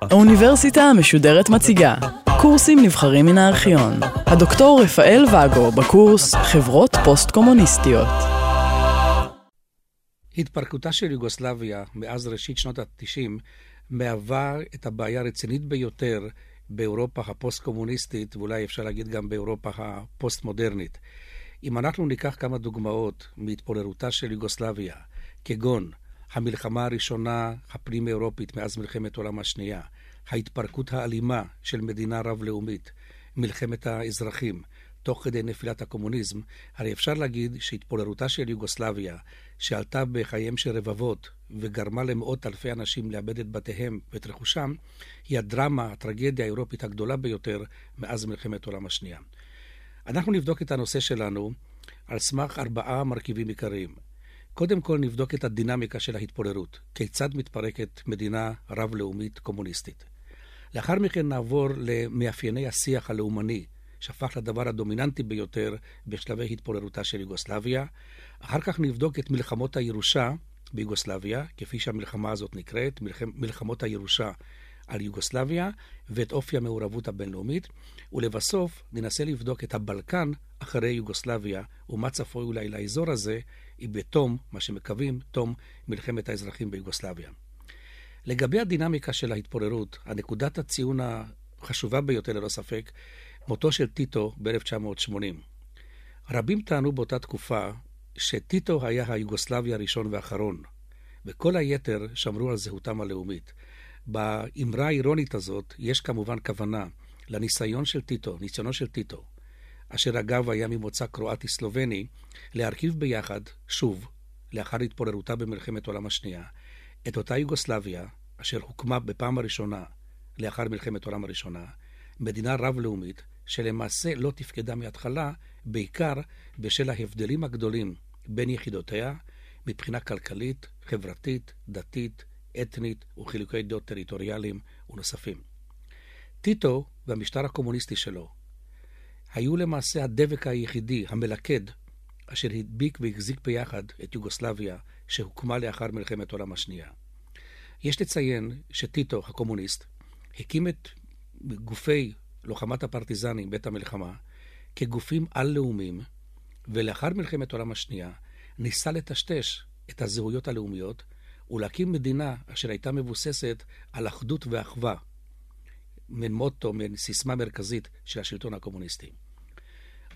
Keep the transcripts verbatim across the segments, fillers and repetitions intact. האוניברסיטה המשודרת מציגה קורסים נבחרים מן הארכיון. הדוקטור רפאל ואגו בקורס חברות פוסט-קומוניסטיות. התפרקותה של יוגוסלביה מאז ראשית שנות ה-תשעים מהווה את הבעיה הרצינית ביותר באירופה הפוסט-קומוניסטית, ואולי אפשר להגיד גם באירופה הפוסט-מודרנית. אם אנחנו ניקח כמה דוגמאות מהתפוררותה של יוגוסלביה, כגון המלחמה הראשונה הפנים-אירופית מאז מלחמת העולם השנייה, ההתפרקות האלימה של מדינה רב-לאומית, מלחמת האזרחים, תוך כדי נפילת הקומוניזם, הרי אפשר להגיד שהתפוררותה של יוגוסלביה, שעלתה בחייהם של רבבות וגרמה למאות אלפי אנשים לאבד את בתיהם ואת רכושם, היא הדרמה, הטרגדיה האירופית הגדולה ביותר מאז מלחמת העולם השנייה. אנחנו נבדוק את הנושא שלנו על סמך ארבעה מרכיבים עיקריים. קודם כל נבדוק את הדינמיקה של ההתפוררות, כיצד מתפרקת מדינה רב-לאומית קומוניסטית. לאחר מכן נעבור למאפייני השיח הלאומני, שהפך לדבר הדומיננטי ביותר בשלבי התפוררותה של יוגוסלביה. אחר כך נבדוק את מלחמות הירושה ביוגוסלביה, כפי שהמלחמה הזאת נקראת, מלחמות הירושה על יוגוסלביה, ואת אופי המעורבות הבינלאומית, ולבסוף ננסה לבדוק את הבלקן אחרי יוגוסלביה, ומה צפוי אולי לאזור הזה, היא בתום, מה שמקווים, תום מלחמת האזרחים ביוגוסלביה. לגבי הדינמיקה של ההתפוררות, הנקודת הציון החשובה ביותר ללא ספק, מותו של טיטו ב-אלף תשע מאות שמונים. רבים טענו באותה תקופה שטיטו היה היוגוסלבי הראשון והאחרון, וכל היתר שמרו על זהותם הלאומית. באמרה האירונית הזאת יש כמובן כוונה לניסיון של טיטו, ניסיונו של טיטו, אשר אגב היה ממוצא קרואטי-סלובני, להרכיב ביחד, שוב, לאחר התפוררותה במלחמת העולם השנייה, את אותה יוגוסלביה, אשר הוקמה בפעם הראשונה, לאחר מלחמת העולם הראשונה, מדינה רב-לאומית, שלמעשה לא תפקדה מהתחלה, בעיקר בשל ההבדלים הגדולים בין יחידותיה, מבחינה כלכלית, חברתית, דתית, אתנית וחילוקי דעות טריטוריאליים ונוספים. טיטו והמשטר הקומוניסטי שלו היו למעשה הדבק היחידי, המלכד, אשר הדביק והחזיק ביחד את יוגוסלביה, שהוקמה לאחר מלחמת העולם השנייה. יש לציין שטיטו, הקומוניסט, הקים את גופי לוחמת הפרטיזנים בית המלחמה כגופים על-לאומיים, ולאחר מלחמת העולם השנייה ניסה לטשטש את הזהויות הלאומיות ולהקים מדינה אשר הייתה מבוססת על אחדות ואחווה, מן מוטו, מן סיסמה מרכזית של השלטון הקומוניסטי.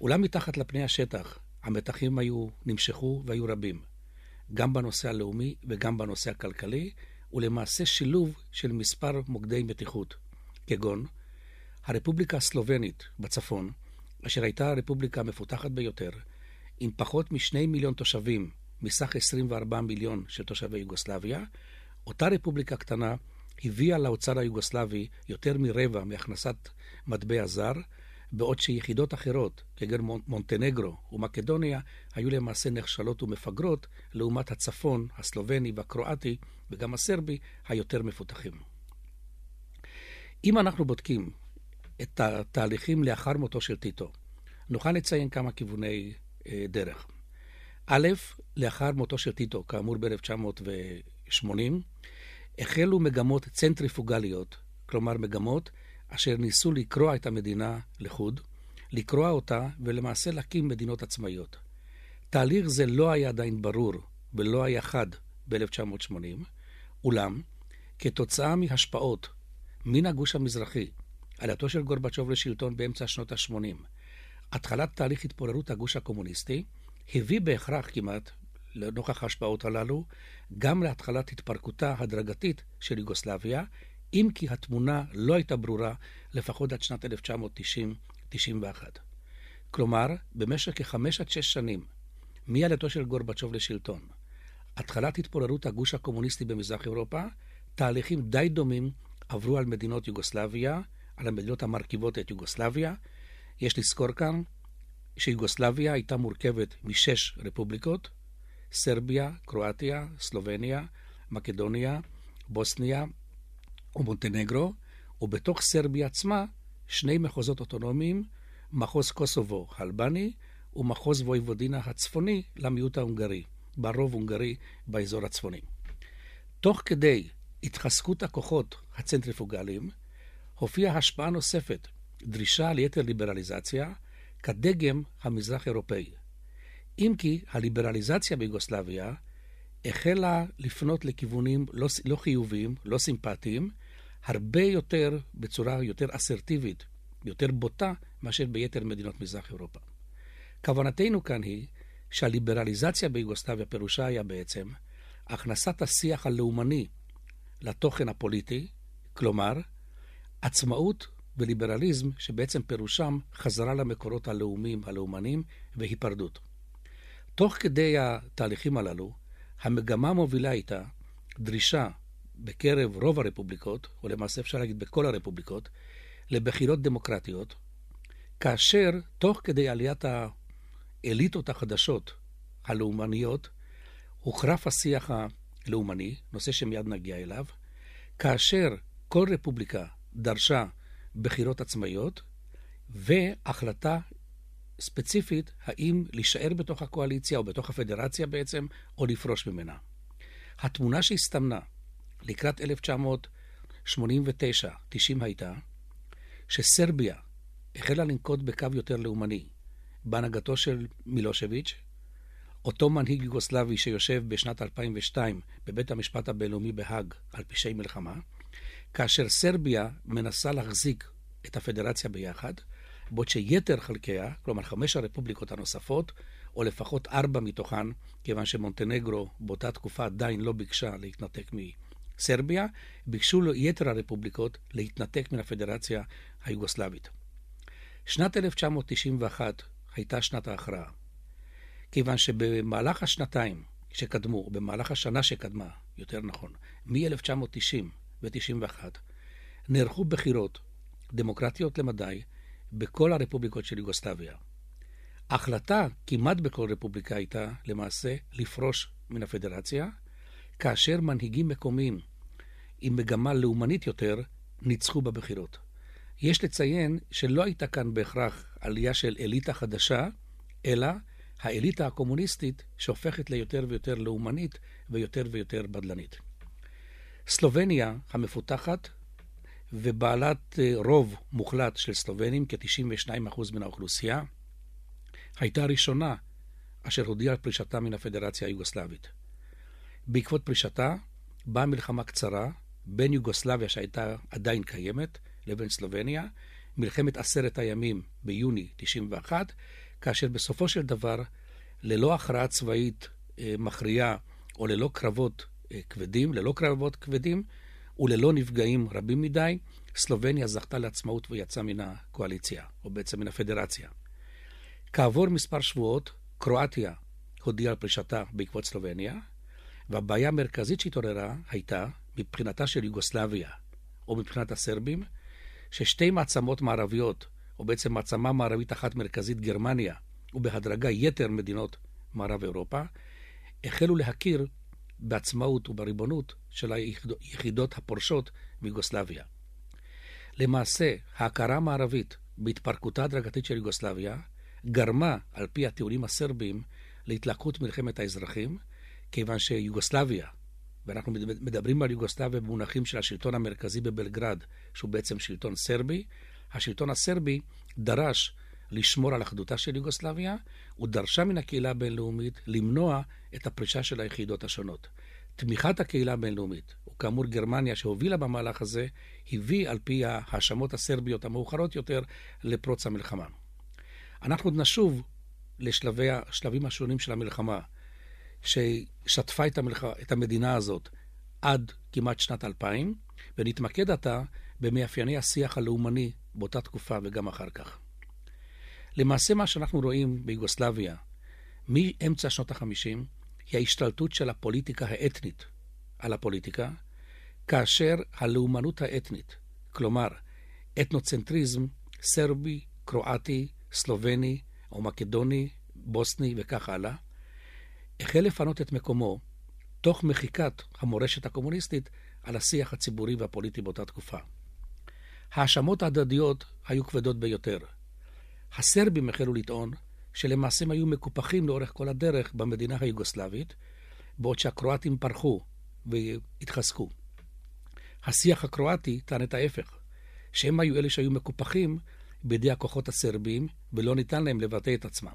אולם מתחת לפני השטח, המתחים היו, נמשכו והיו רבים, גם בנושא הלאומי וגם בנושא הכלכלי, ולמעשה שילוב של מספר מוקדי מתיחות, כגון הרפובליקה הסלובנית בצפון, אשר הייתה הרפובליקה המפותחת ביותר, עם פחות משני מיליון תושבים, מסך עשרים וארבעה מיליון של תושבי יוגוסלביה. אותה רפובליקה קטנה הביאה לאוצר היוגוסלבי יותר מרבע מהכנסת מטבע זר, בעוד שיחידות אחרות, כגון מונטנגרו ומקדוניה, היו למעשה נחשלות ומפגרות, לעומת הצפון, הסלובני והקרואטי, וגם הסרבי, היותר מפותחים. אם אנחנו בודקים את התהליכים לאחר מותו של טיטו, נוכל לציין כמה כיווני דרך. א', לאחר מותו של טיטו, כאמור ב-אלף תשע מאות שמונים, החלו מגמות צנטריפוגליות, כלומר מגמות אשר ניסו לקרוע את המדינה לחוד, לקרוע אותה ולמעשה להקים מדינות עצמאיות. תהליך זה לא היה עדיין ברור ולא היה חד ב-אלף תשע מאות שמונים, אולם כתוצאה מהשפעות מן הגוש המזרחי, עלייתו של גורבצ'וב לשלטון באמצע שנות ה-שמונים, התחלת תהליך התפוררות הגוש הקומוניסטי, הביא בהכרח כמעט, לנוכח ההשפעות הללו, גם להתחלת התפרקותה הדרגתית של יוגוסלביה, אם כי התמונה לא הייתה ברורה, לפחות עד שנת אלף תשע מאות תשעים עד תשעים ואחת. כלומר, במשך כחמש עד שש שנים, מעלייתו של גורבצ'וב לשלטון, התחלת התפוררות הגוש הקומוניסטי במזרח אירופה, תהליכים די דומים עברו על מדינות יוגוסלביה, על המדינות המרכיבות את יוגוסלביה. יש לזכור כאן שיוגוסלביה הייתה מורכבת משש רפובליקות, סרביה, קרואטיה, סלובניה, מקדוניה, בוסניה ומונטנגרו, ובתוך סרביה עצמה שני מחוזות אוטונומיים, מחוז קוסובו האלבני ומחוז וויבודינה הצפוני למיעוט ההונגרי, ברוב הונגרי באזור הצפוני. תוך כדי התחזקות הכוחות הצנטריפוגליים, הופיעה השפעה נוספת, דרישה ליתר ליברליזציה, כדגם המזרח אירופאי. אם כי הליברליזציה ביוגוסלביה החלה לפנות לכיוונים לא, לא חיוביים, לא סימפטיים, הרבה יותר, בצורה יותר אסרטיבית, יותר בוטה, מאשר ביתר מדינות מזרח אירופה. כוונתנו כאן היא שהליברליזציה ביוגוסלביה פירושה היה בעצם הכנסת השיח הלאומני לתוכן הפוליטי, כלומר, עצמאות וליברליזם שבעצם פירושם חזרה למקורות הלאומיים, הלאומנים והיפרדות. תוך כדי התהליכים הללו, המגמה מובילה איתה דרישה בקרב רוב הרפובליקות, או למעשה אפשר להגיד בכל הרפובליקות, לבחירות דמוקרטיות, כאשר תוך כדי עליית האליטות החדשות הלאומניות, הוחרף השיח הלאומני, נושא שמיד נגיע אליו, כאשר כל רפובליקה דרשה בחירות עצמאיות, והחלטה ספציפית האם להישאר בתוך הקואליציה או בתוך הפדרציה בעצם, או לפרוש ממנה. התמונה שהסתמנה לקראת אלף תשע מאות שמונים ותשע תשעים הייתה שסרביה החלה לנקוט בקו יותר לאומני, בהנהגתו של מילושביץ', אותו מנהיג יוגוסלבי שיושב בשנת אלפיים ושתיים בבית המשפט הבינלאומי בהאג על פשעי מלחמה, כאשר סרביה מנסה להחזיק את הפדרציה ביחד, בעוד שיתר חלקיה, כלומר חמש הרפובליקות הנוספות, או לפחות ארבע מתוכן, כיוון שמונטנגרו באותה תקופה עדיין לא ביקשה להתנתק מסרביה, ביקשו לו יתר הרפובליקות להתנתק מן הפדרציה היוגוסלבית. שנת אלף תשע מאות תשעים ואחת הייתה שנת ההכרעה, כיוון שבמהלך השנתיים שקדמו, במהלך השנה שקדמה, יותר נכון, מ-אלף תשע מאות תשעים ב-תשעים ואחת, נערכו בחירות דמוקרטיות למדי בכל הרפובליקות של יוגוסלביה. ההחלטה כמעט בכל רפובליקה הייתה למעשה לפרוש מן הפדרציה, כאשר מנהיגים מקומיים עם מגמה לאומנית יותר ניצחו בבחירות. יש לציין שלא הייתה כאן בהכרח עלייה של אליטה חדשה, אלא האליטה הקומוניסטית שהופכת ליותר ויותר לאומנית ויותר ויותר בדלנית. סלובניה המפותחת ובעלת רוב מוחלט של סלובנים, כ-תשעים ושניים אחוז מן האוכלוסייה, הייתה הראשונה אשר הודיעה על פרישתה מן הפדרציה היוגוסלבית. בעקבות פרישתה באה מלחמה קצרה בין יוגוסלביה שהייתה עדיין קיימת לבין סלובניה, מלחמת עשרת הימים ביוני תשעים ואחת, כאשר בסופו של דבר, ללא הכרעה צבאית מכריעה או ללא קרבות כבדים, ללא קרבות כבדים, וללא נפגעים רבים מדי, סלובניה זכתה לעצמאות ויצאה מן הקואליציה, או בעצם מן הפדרציה. כעבור מספר שבועות, קרואטיה הודיעה על פרישתה בעקבות סלובניה, והבעיה המרכזית שהתעוררה הייתה, מבחינתה של יוגוסלביה, או מבחינת הסרבים, ששתי מעצמות מערביות, או בעצם מעצמה מערבית אחת מרכזית, גרמניה, ובהדרגה יתר מדינות מערב אירופה, החלו להכיר בעצמאות ובריבונות של היחידות הפורשות מיוגוסלביה. למעשה, ההכרה המערבית בהתפרקותה הדרגתית של יוגוסלביה גרמה, על פי הטיעונים הסרבים, להתלקחות מלחמת האזרחים, כיוון שיוגוסלביה, ואנחנו מדברים על יוגוסלביה במונחים של השלטון המרכזי בבלגרד, שהוא בעצם שלטון סרבי, השלטון הסרבי דרש לשמור על אחדותה של יוגוסלביה, ודרשה מן הקהילה הבינלאומית למנוע את הפרישה של היחידות השונות. תמיכת הקהילה הבינלאומית, וכאמור גרמניה שהובילה במהלך הזה, הביא על פי ההאשמות הסרביות המאוחרות יותר לפרוץ המלחמה. אנחנו נשוב לשלבים השונים של המלחמה, ששתפה את, המלח... את המדינה הזאת עד כמעט שנת אלפיים, ונתמקד עתה במאפייני השיח הלאומני באותה תקופה וגם אחר כך. למעשה מה שאנחנו רואים ביוגוסלביה, מאמצע שנות החמישים, היא ההשתלטות של הפוליטיקה האתנית על הפוליטיקה, כאשר הלאומנות האתנית, כלומר, אתנוצנטריזם סרבי, קרואטי, סלובני או מקדוני, בוסני וכך הלאה, החל לפנות את מקומו תוך מחיקת המורשת הקומוניסטית על השיח הציבורי והפוליטי באותה תקופה. האשמות ההדדיות היו כבדות ביותר. הסרבים החלו לטעון שלמעשה היו מקופחים לאורך כל הדרך במדינה היוגוסלבית, בעוד שהקרואטים פרחו והתחזקו. השיח הקרואטי טען את ההפך, שהם היו אלה שהיו מקופחים בידי הכוחות הסרבים, ולא ניתן להם לבטא את עצמם.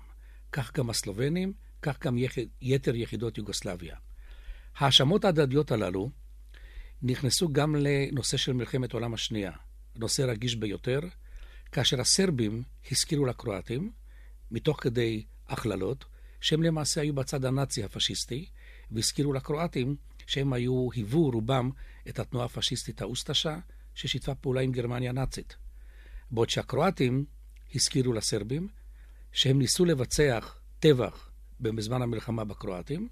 כך גם הסלובנים, כך גם יתר יחידות יוגוסלביה. האשמות ההדדיות הללו נכנסו גם לנושא של מלחמת העולם השנייה, נושא רגיש ביותר, כאשר הסרבים הזכירו לקרואטים, מתוך כדי הכללות, שהם למעשה היו בצד הנאצי הפשיסטי, והזכירו לקרואטים שהם היו, היוו רובם את התנועה הפשיסטית האוסטשה, ששיתפה פעולה עם גרמניה הנאצית. בעוד שהקרואטים הזכירו לסרבים, שהם ניסו לבצע טבח בזמן המלחמה בקרואטים,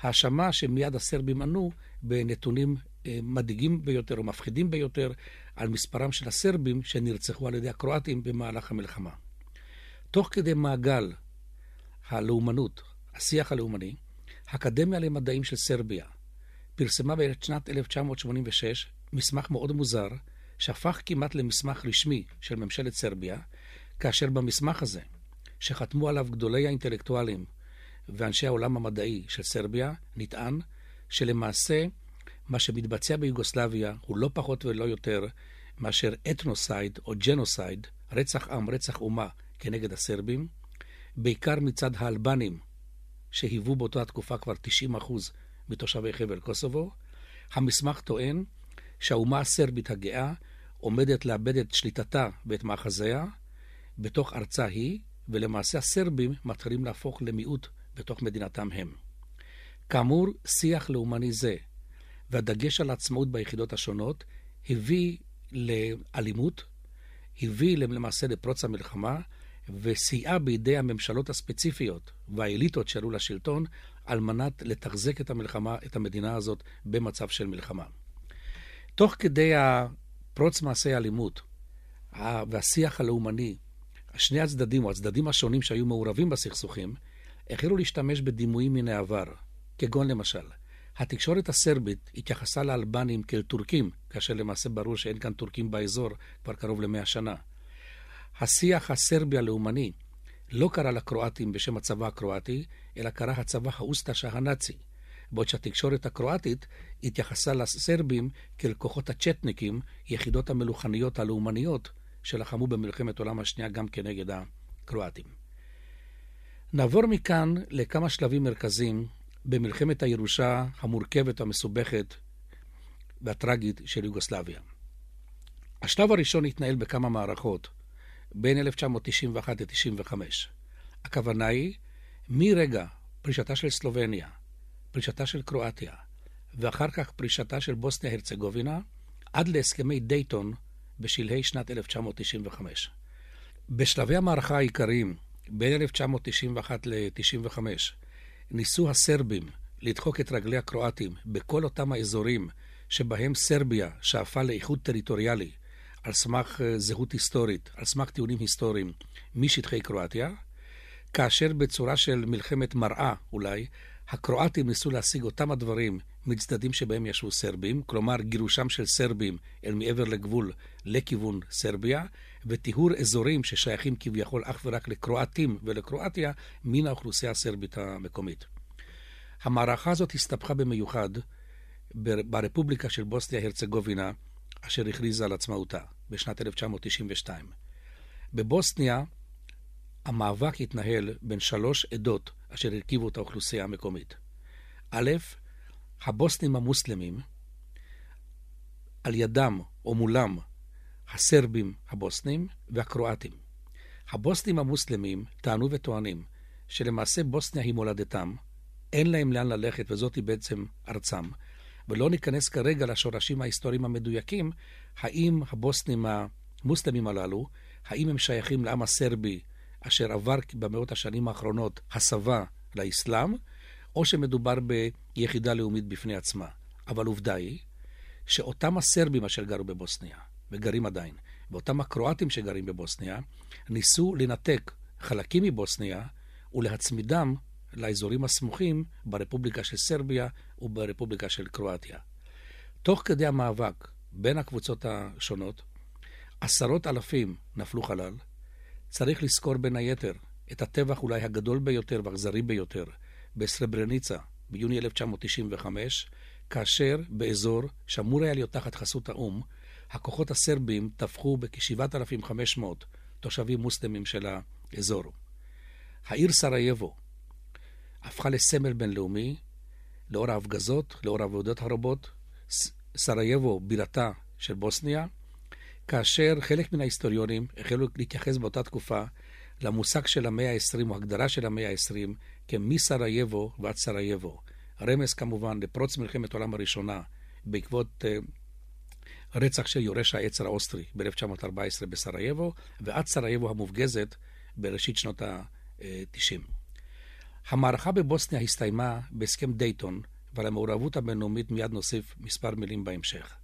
האשמה שמיד הסרבים ענו בנתונים מדאיגים ביותר או מפחידים ביותר על מספרם של הסרבים שנרצחו על ידי הקרואטים במהלך המלחמה. תוך כדי מעגל הלאומנות, השיח הלאומני, האקדמיה למדעים של סרביה פרסמה בשנת אלף תשע מאות שמונים ושש מסמך מאוד מוזר שהפך כמעט למסמך רשמי של ממשלת סרביה, כאשר במסמך הזה שחתמו עליו גדולי האינטלקטואלים ואנשי העולם המדעי של סרביה נטען שלמעשה מה שמתבצע ביוגוסלביה הוא לא פחות ולא יותר מאשר אתנוסייד או ג'נוסייד, רצח עם, רצח אומה כנגד הסרבים, בעיקר מצד האלבנים, שהיוו באותה התקופה כבר תשעים אחוז מתושבי חבל קוסובו. המסמך טוען שהאומה הסרבית הגאה עומדת לאבד את שליטתה ואת מאחזיה בתוך ארצה היא, ולמעשה הסרבים מתחילים להפוך למיעוט בתוך מדינתם הם. כאמור, שיח לאומני זה והדגש על העצמאות ביחידות השונות הביא לאלימות, הביא למעשה לפרוץ המלחמה, וסייעה בידי הממשלות הספציפיות והאליטות שעלו לשלטון על מנת לתחזק את המלחמה, את המדינה הזאת במצב של מלחמה. תוך כדי הפרוץ מעשי האלימות והשיח הלאומני, שני הצדדים או הצדדים השונים שהיו מעורבים בסכסוכים החלו להשתמש בדימויים מן העבר, כגון למשל התקשורת הסרבית התייחסה לאלבנים כאל טורקים, כאשר למעשה ברור שאין כאן טורקים באזור כבר קרוב למאה שנה. השיח הסרבי הלאומני לא קרא לקרואטים בשם הצבא הקרואטי, אלא קרא הצבא האוסטשה הנאצי, בעוד שהתקשורת הקרואטית התייחסה לסרבים כאל כוחות הצ'טניקים, יחידות המלוכניות הלאומניות שלחמו במלחמת עולם השנייה גם כנגד הקרואטים. נעבור מכאן לכמה שלבים מרכזיים במלחמת הירושה המורכבת, המסובכת והטרגית של יוגוסלביה. השלב הראשון התנהל בכמה מערכות, בין אלף תשע מאות תשעים ואחת ל-תשעים וחמש. הכוונה היא, מרגע פרישתה של סלובניה, פרישתה של קרואטיה, ואחר כך פרישתה של בוסניה הרצגובינה, עד להסכמי דייטון בשלהי שנת אלף תשע מאות תשעים וחמש. בשלבי המערכה העיקריים, בין אלף תשע מאות תשעים ואחת ל-תשעים וחמש, ניסו הסרבים לדחוק את רגלי הקרואטים בכל אותם האזורים שבהם סרביה שאפה לאיחוד טריטוריאלי, על סמך זהות היסטורית, על סמך טיעונים היסטוריים משטחי קרואטיה, כאשר בצורה של מלחמת מראה אולי, הקרואטים ניסו להשיג אותם הדברים מצדדים שבהם ישבו סרבים, כלומר גירושם של סרבים אל מעבר לגבול לכיוון סרביה, וטיהור אזורים ששייכים כביכול אך ורק לקרואטים ולקרואטיה מן האוכלוסייה הסרבית המקומית. המערכה הזאת הסתבכה במיוחד ברפובליקה של בוסניה הרצגובינה, אשר הכריזה על עצמאותה בשנת אלף תשע מאות תשעים ושתיים. בבוסניה המאבק התנהל בין שלוש עדות אשר הרכיבו את האוכלוסייה המקומית. א', הבוסנים המוסלמים, על ידם או מולם הסרבים הבוסנים והקרואטים. הבוסנים המוסלמים טענו וטוענים שלמעשה בוסניה היא מולדתם, אין להם לאן ללכת וזאת היא בעצם ארצם, ולא ניכנס כרגע לשורשים ההיסטוריים המדויקים, האם הבוסנים המוסלמים הללו, האם הם שייכים לעם הסרבי אשר עבר במאות השנים האחרונות הסבה לאסלאם, או שמדובר ביחידה לאומית בפני עצמה. אבל עובדה היא שאותם הסרבים אשר גרו בבוסניה, וגרים עדיין, ואותם הקרואטים שגרים בבוסניה, ניסו לנתק חלקים מבוסניה ולהצמידם לאזורים הסמוכים ברפובליקה של סרביה וברפובליקה של קרואטיה. תוך כדי המאבק בין הקבוצות השונות, עשרות אלפים נפלו חלל. צריך לזכור בין היתר את הטבח אולי הגדול ביותר והאכזרי ביותר בסרברניצה ביוני אלף תשע מאות תשעים וחמש, כאשר באזור שאמור היה להיות תחת חסות האום, הכוחות הסרבים טבחו בכ-שבעת אלפים וחמש מאות תושבים מוסלמים של האזור. העיר סרייבו הפכה לסמל בינלאומי, לאור ההפגזות, לאור העבודות הרבות. סרייבו בירתה של בוסניה, כאשר חלק מן ההיסטוריונים החלו להתייחס באותה תקופה למושג של המאה ה-עשרים, או הגדרה של המאה ה-עשרים, כמסרייבו ועד סרייבו. רמז כמובן לפרוץ מלחמת העולם הראשונה, בעקבות uh, רצח של יורש העצר האוסטרי ב-אלף תשע מאות ארבע עשרה בסרייבו, ועד סרייבו המופגזת בראשית שנות ה-תשעים. המערכה בבוסניה הסתיימה בהסכם דייטון, ועל המעורבות הבינלאומית מיד נוסיף מספר מילים בהמשך.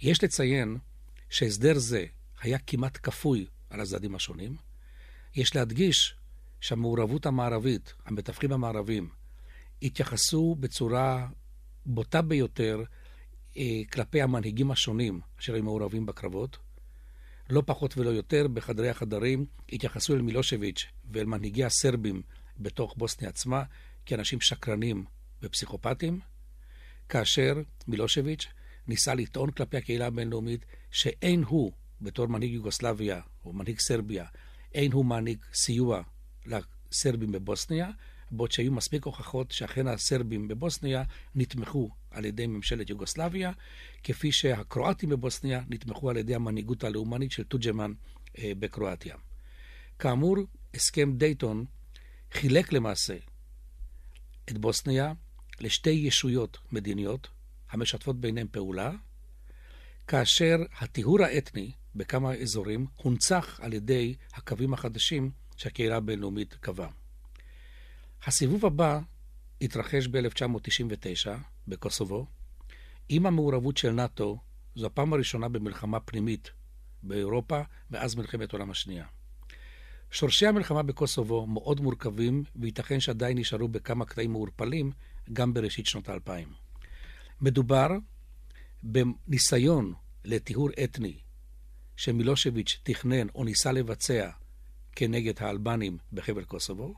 יש לציין שהסדר זה היה כמעט כפוי על הצדדים השונים. יש להדגיש שהמעורבות המערבית, המתווכים המערבים, התייחסו בצורה בוטה ביותר אה, כלפי המנהיגים השונים אשר הם מעורבים בקרבות. לא פחות ולא יותר, בחדרי החדרים התייחסו אל מילושביץ' ואל מנהיגי הסרבים בתוך בוסניה עצמה כאנשים שקרנים ופסיכופטים, כאשר מילושביץ' ניסה לטעון כלפי הקהילה הבינלאומית שאין הוא, בתור מנהיג יוגוסלביה או מנהיג סרביה, אין הוא מעניק סיוע לסרבים בבוסניה, בעוד שהיו מספיק הוכחות שאכן הסרבים בבוסניה נתמכו על ידי ממשלת יוגוסלביה, כפי שהקרואטים בבוסניה נתמכו על ידי המנהיגות הלאומנית של טודג'מן אה, בקרואטיה. כאמור, הסכם דייטון חילק למעשה את בוסניה לשתי ישויות מדיניות המשתפות ביניהם פעולה, כאשר הטיהור האתני בכמה אזורים הונצח על ידי הקווים החדשים שהקהילה הבינלאומית קבעה. הסיבוב הבא התרחש ב-אלף תשע מאות תשעים ותשע בקוסובו, עם המעורבות של נאטו. זו הפעם הראשונה במלחמה פנימית באירופה מאז מלחמת העולם השנייה. שורשי המלחמה בקוסובו מאוד מורכבים, וייתכן שעדיין נשארו בכמה קטעים מעורפלים גם בראשית שנות האלפיים. מדובר בניסיון לטיהור אתני שמילושביץ' תכנן או ניסה לבצע כנגד האלבנים בחבל קוסובו,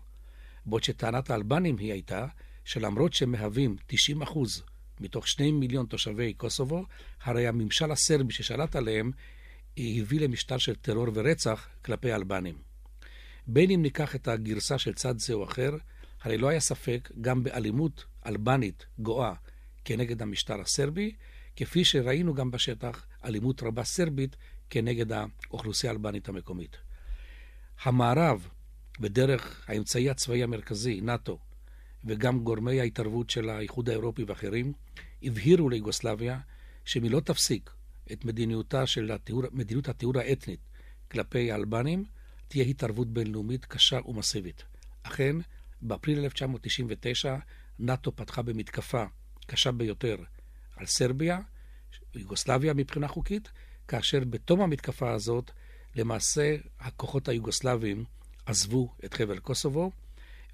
בעוד שטענת האלבנים היא הייתה שלמרות שמהווים תשעים אחוז מתוך שני מיליון תושבי קוסובו, הרי הממשל הסרבי ששלט עליהם הביא למשטר של טרור ורצח כלפי האלבנים. בין אם ניקח את הגרסה של צד זה או אחר, הרי לא היה ספק גם באלימות אלבנית גואה כנגד המשטר הסרבי, כפי שראינו גם בשטח אלימות רבה סרבית כנגד האוכלוסייה האלבנית המקומית. המערב, בדרך האמצעי הצבאי המרכזי, נאטו, וגם גורמי ההתערבות של האיחוד האירופי ואחרים, הבהירו ליוגוסלביה שמילא תפסיק את מדיניותה של התיאור, מדיניות התיאור האתנית כלפי האלבנים, תהיה התערבות בינלאומית קשה ומסיבית. אכן, באפריל אלף תשע מאות תשעים ותשע, נאטו פתחה במתקפה קשה ביותר על סרביה, יוגוסלביה מבחינה חוקית, כאשר בתום המתקפה הזאת, למעשה הכוחות היוגוסלבים עזבו את חבל קוסובו,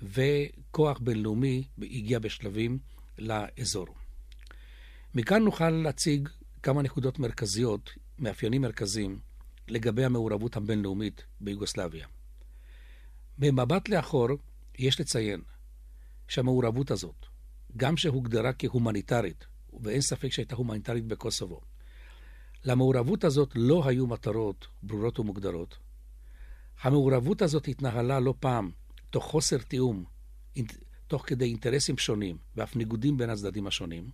וכוח בינלאומי הגיע בשלבים לאזור. מכאן נוכל להציג כמה נקודות מרכזיות, מאפיינים מרכזיים, לגבי המעורבות הבינלאומית ביוגוסלביה. במבט לאחור, יש לציין שהמעורבות הזאת, גם שהוגדרה כהומניטרית, ואין ספק שהייתה הומניטרית בקוסובו, למעורבות הזאת לא היו מטרות ברורות ומוגדרות. המעורבות הזאת התנהלה לא פעם תוך חוסר תיאום, תוך כדי אינטרסים שונים ואף ניגודים בין הצדדים השונים,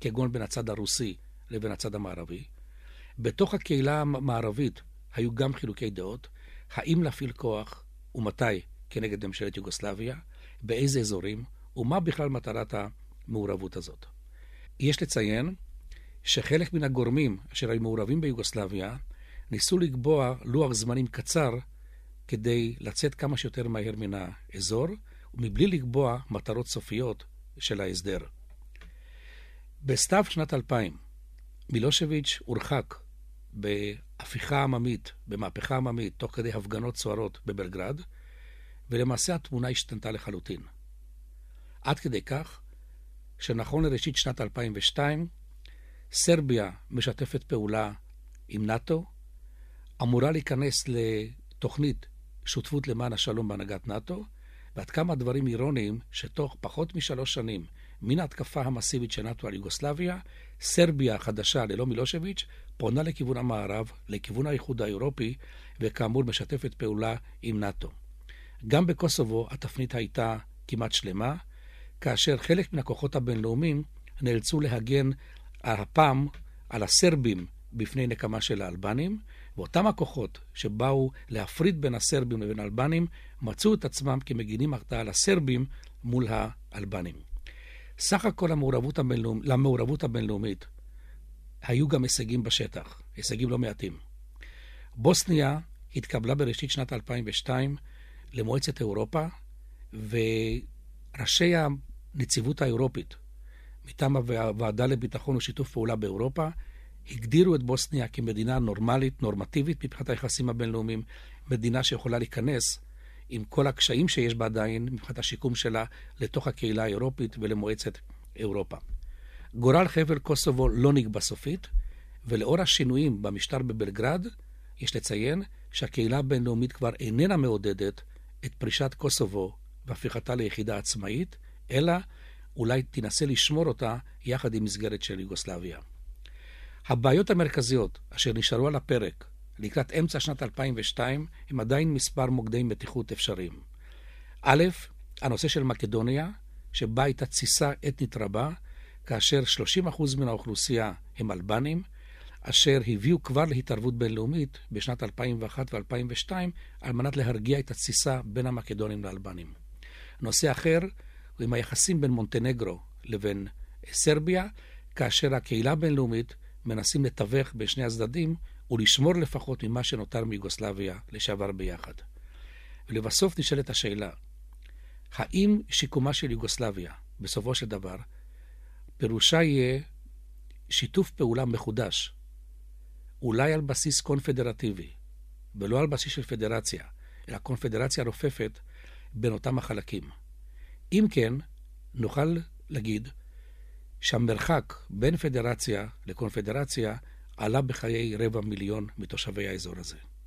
כגון בין הצד הרוסי לבין הצד המערבי. בתוך הקהילה המערבית היו גם חילוקי דעות, האם להפעיל כוח ומתי כנגד ממשלת יוגוסלביה, באיזה אזורים, ומה בכלל מטרת המעורבות הזאת. יש לציין שחלק מן הגורמים אשר היו מעורבים ביוגוסלביה ניסו לקבוע לוח זמנים קצר כדי לצאת כמה שיותר מהר מן האזור, ומבלי לקבוע מטרות סופיות של ההסדר. בסתיו שנת אלפיים, מילושביץ' הורחק בהפיכה עממית, במהפכה עממית, תוך כדי הפגנות סוערות בבלגרד, ולמעשה התמונה השתנתה לחלוטין. עד כדי כך, שנכון לראשית שנת אלפיים ושתיים, סרביה משתפת פעולה עם נאטו, אמורה להיכנס לתוכנית שותפות למען השלום בהנהגת נאטו, ועד כמה דברים אירוניים שתוך פחות משלוש שנים מן ההתקפה המסיבית של נאטו על יוגוסלביה, סרביה החדשה ללא מילושביץ' פונה לכיוון המערב, לכיוון האיחוד האירופי, וכאמור משתפת פעולה עם נאטו. גם בקוסובו התפנית הייתה כמעט שלמה, כאשר חלק מן הכוחות הבינלאומיים נאלצו להגן הפעם על הסרבים בפני נקמה של האלבנים, ואותם הכוחות שבאו להפריד בין הסרבים לבין האלבנים מצאו את עצמם כמגינים הרתעה על הסרבים מול האלבנים. סך הכל המעורבות הבינלאומית, למעורבות הבינלאומית היו גם הישגים בשטח, הישגים לא מעטים. בוסניה התקבלה בראשית שנת אלפיים ושתיים למועצת אירופה, וראשי הנציבות האירופית, מטעם הוועדה לביטחון ושיתוף פעולה באירופה, הגדירו את בוסניה כמדינה נורמלית, נורמטיבית, מבחינת היחסים הבינלאומיים, מדינה שיכולה להיכנס עם כל הקשיים שיש בה עדיין, מבחינת השיקום שלה, לתוך הקהילה האירופית ולמועצת אירופה. גורל חבר קוסובו לא נקבע סופית, ולאור השינויים במשטר בבלגרד, יש לציין שהקהילה הבינלאומית כבר איננה מעודדת את פרישת קוסובו והפיכתה ליחידה עצמאית, אלא אולי תנסה לשמור אותה יחד עם מסגרת של יוגוסלביה. הבעיות המרכזיות אשר נשארו על הפרק לקראת אמצע שנת אלפיים ושתיים הם עדיין מספר מוקדי מתיחות אפשריים. א', הנושא של מקדוניה, שבה הייתה תסיסה אתנית רבה, כאשר שלושים אחוז מן האוכלוסייה הם אלבנים, אשר הביאו כבר להתערבות בינלאומית בשנת אלפיים ואחת ו-אלפיים ושתיים על מנת להרגיע את התסיסה בין המקדונים לאלבנים. נושא אחר הוא עם היחסים בין מונטנגרו לבין סרביה, כאשר הקהילה הבינלאומית מנסים לתווך בין שני הצדדים ולשמור לפחות ממה שנותר מיוגוסלביה לשעבר ביחד. ולבסוף נשאלת השאלה, האם שיקומה של יוגוסלביה בסופו של דבר פירושה יהיה שיתוף פעולה מחודש, אולי על בסיס קונפדרטיבי, ולא על בסיס של פדרציה, אלא קונפדרציה רופפת בין אותם החלקים. אם כן, נוכל להגיד שהמרחק בין פדרציה לקונפדרציה עלה בחיי רבע מיליון מתושבי האזור הזה.